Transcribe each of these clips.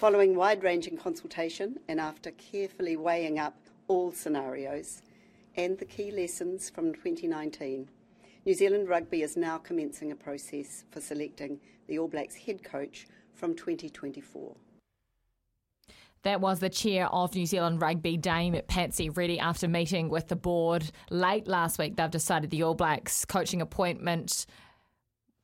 Following wide-ranging consultation and after carefully weighing up all scenarios and the key lessons from 2019, New Zealand Rugby is now commencing a process for selecting the All Blacks head coach from 2024. That was the chair of New Zealand Rugby, Dame Patsy Reddy, after meeting with the board late last week. They've decided the All Blacks coaching appointment,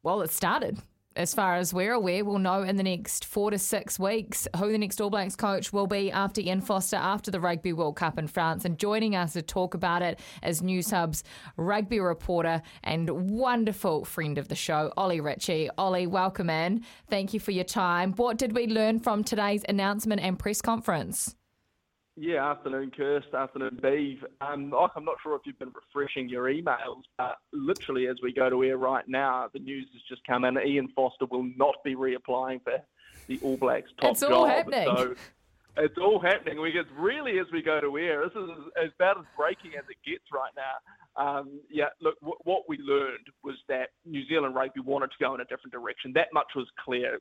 well, it started. As far as we're aware, we'll know in the next 4 to 6 weeks who the next All Blacks coach will be after Ian Foster, after the Rugby World Cup in France. And joining us to talk about it is News Hub's rugby reporter and wonderful friend of the show, Ollie Ritchie. Ollie, welcome in. Thank you for your time. What did we learn from today's announcement and press conference? Yeah, afternoon, Kirst. Afternoon, Beeve. I'm not sure if you've been refreshing your emails, but literally as we go to air right now, the news has just come in. Ian Foster will not be reapplying for the All Blacks top job. It's all happening. So it's all happening. We get really as we go to air. This is as about as breaking as it gets right now. What we learned was that New Zealand Rugby wanted to go in a different direction. That much was clear.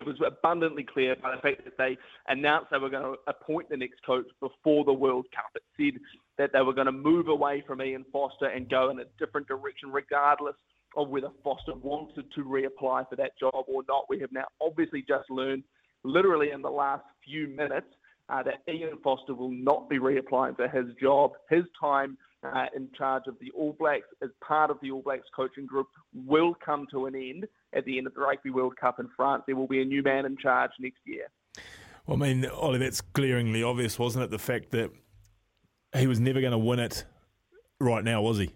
It was abundantly clear by the fact that they announced they were going to appoint the next coach before the World Cup. It said that they were going to move away from Ian Foster and go in a different direction, regardless of whether Foster wanted to reapply for that job or not. We have now obviously just learned, literally in the last few minutes, that Ian Foster will not be reapplying for his job. His time in charge of the All Blacks as part of the All Blacks coaching group will come to an end at the end of the Rugby World Cup in France. There will be a new man in charge next year. Well, I mean, Ollie, that's glaringly obvious, wasn't it? The fact that he was never going to win it right now, was he?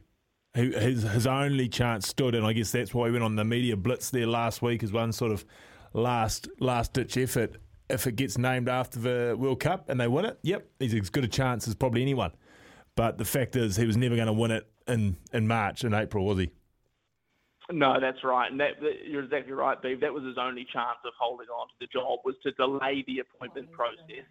His only chance stood, and I guess that's why he went on the media blitz there last week as one sort of last-ditch effort. If it gets named after the World Cup and they win it, yep, he's as good a chance as probably anyone. But the fact is, he was never going to win it in March and April, was he? No, that's right. And you're exactly right, Beav. That was his only chance of holding on to the job, was to delay the appointment process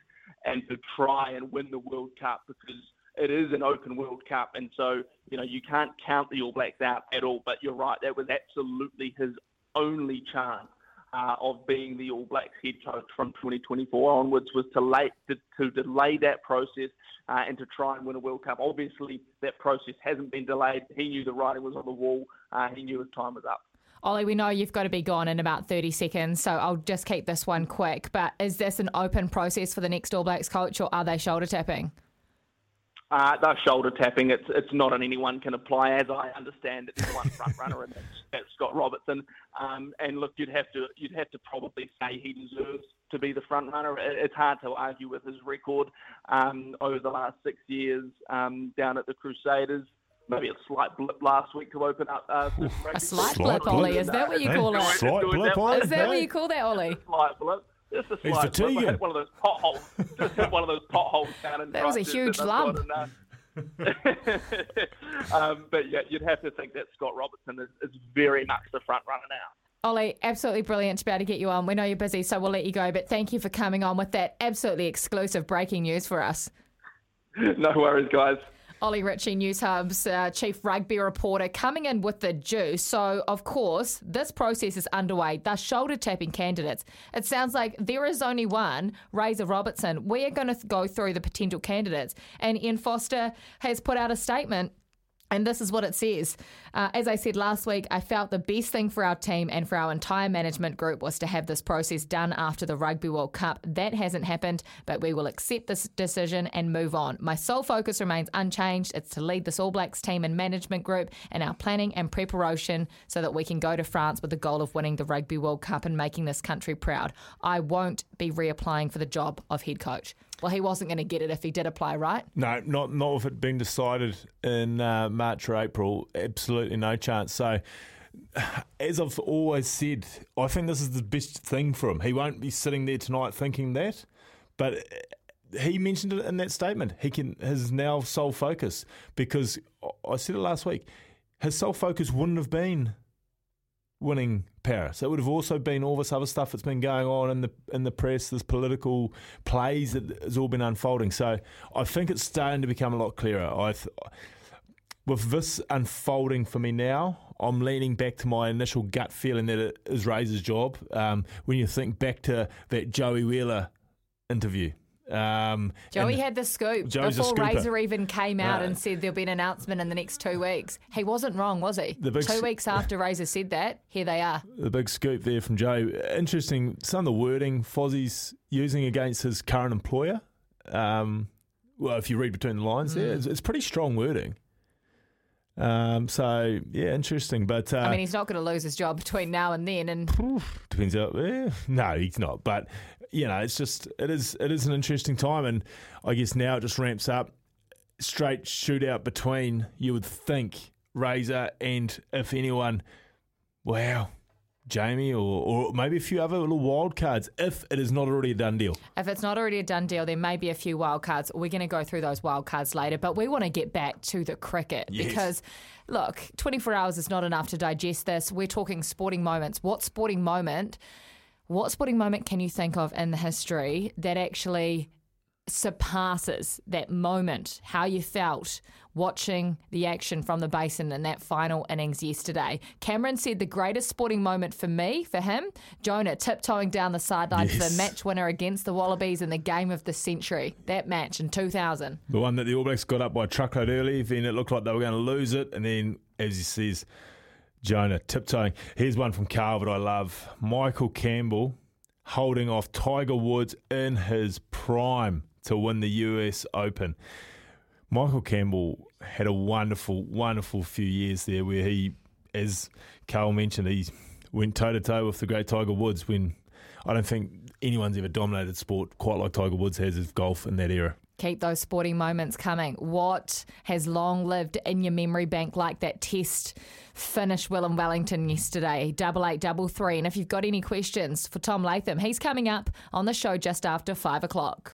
and to try and win the World Cup, because it is an open World Cup. And so, you can't count the All Blacks out at all. But you're right, that was absolutely his only chance of being the All Blacks head coach from 2024 onwards, was to delay that process and to try and win a World Cup. Obviously, that process hasn't been delayed. He knew the writing was on the wall. He knew his time was up. Ollie, we know you've got to be gone in about 30 seconds, so I'll just keep this one quick. But is this an open process for the next All Blacks coach, or are they shoulder tapping? They're shoulder tapping. It's not an anyone can apply, as I understand it. There's one front runner, and that's Scott Robertson. And look, you'd have to probably say he deserves to be the front runner. It's hard to argue with his record over the last 6 years down at the Crusaders. Maybe a slight blip last week to open up. A slight blip, Ollie. Is that what you call it? Slight blip, Ollie. Is that what you call that, Ollie? A slight blip. Just a slight blip. I hit one of those potholes. Just hit one of those potholes down in. That was a huge lump. But yeah, you'd have to think that Scott Robertson is very much the front runner now. Ollie, absolutely brilliant to be able to get you on. We know you're busy, so we'll let you go. But thank you for coming on with that absolutely exclusive breaking news for us. No worries, guys. Ollie Ritchie, News Hub's chief rugby reporter, coming in with the juice. So, of course, this process is underway. They're shoulder-tapping candidates. It sounds like there is only one, Razor Robertson. We are going to go through the potential candidates. And Ian Foster has put out a statement, and this is what it says. As I said last week, I felt the best thing for our team and for our entire management group was to have this process done after the Rugby World Cup. That hasn't happened, but we will accept this decision and move on. My sole focus remains unchanged. It's to lead this All Blacks team and management group in our planning and preparation so that we can go to France with the goal of winning the Rugby World Cup and making this country proud. I won't be reapplying for the job of head coach. Well, he wasn't going to get it if he did apply, right? No, not if it had been decided in March or April. Absolutely no chance. So as I've always said, I think this is the best thing for him. He won't be sitting there tonight thinking that, but he mentioned it in that statement. He can his now sole focus, because I said it last week, his sole focus wouldn't have been winning Paris. It would have also been all this other stuff that's been going on in the press, this political plays that has all been unfolding. So I think it's starting to become a lot clearer. With this unfolding for me now, I'm leaning back to my initial gut feeling that it is Razor's job. When you think back to that Joey Wheeler interview. Joey had the scoop before Razor even came out and said there'll be an announcement in the next 2 weeks. He wasn't wrong, was he? 2 weeks after Razor said that, here they are. The big scoop there from Joe. Interesting, some of the wording Fozzie's using against his current employer. Well, if you read between the lines there, it's pretty strong wording. So, yeah, interesting. But I mean, he's not going to lose his job between now and then. And depends out there. No, he's not. But, you know, it's just it is an interesting time. And I guess now it just ramps up. Straight shootout between, you would think, Razor and, if anyone, Jamie or maybe a few other little wild cards, if it is not already a done deal. If it's not already a done deal, there may be a few wild cards. We're going to go through those wild cards later, but we want to get back to the cricket because, look, 24 hours is not enough to digest this. We're talking sporting moments. What sporting moment can you think of in the history that actually surpasses that moment, how you felt watching the action from the Basin in that final innings yesterday? Cameron said the greatest sporting moment for him, Jonah tiptoeing down the sideline for the match winner against the Wallabies in the game of the century, that match in 2000. The one that the All Blacks got up by a truckload early, then it looked like they were going to lose it, and then, as he says, Jonah tiptoeing. Here's one from Carl that I love. Michael Campbell holding off Tiger Woods in his prime to win the US Open. Michael Campbell had a wonderful, wonderful few years there where he, as Carl mentioned, he went toe-to-toe with the great Tiger Woods when I don't think anyone's ever dominated sport quite like Tiger Woods has of golf in that era. Keep those sporting moments coming. What has long lived in your memory bank, like that test finish Will and Wellington yesterday, 8833? And if you've got any questions for Tom Latham, he's coming up on the show just after 5 o'clock.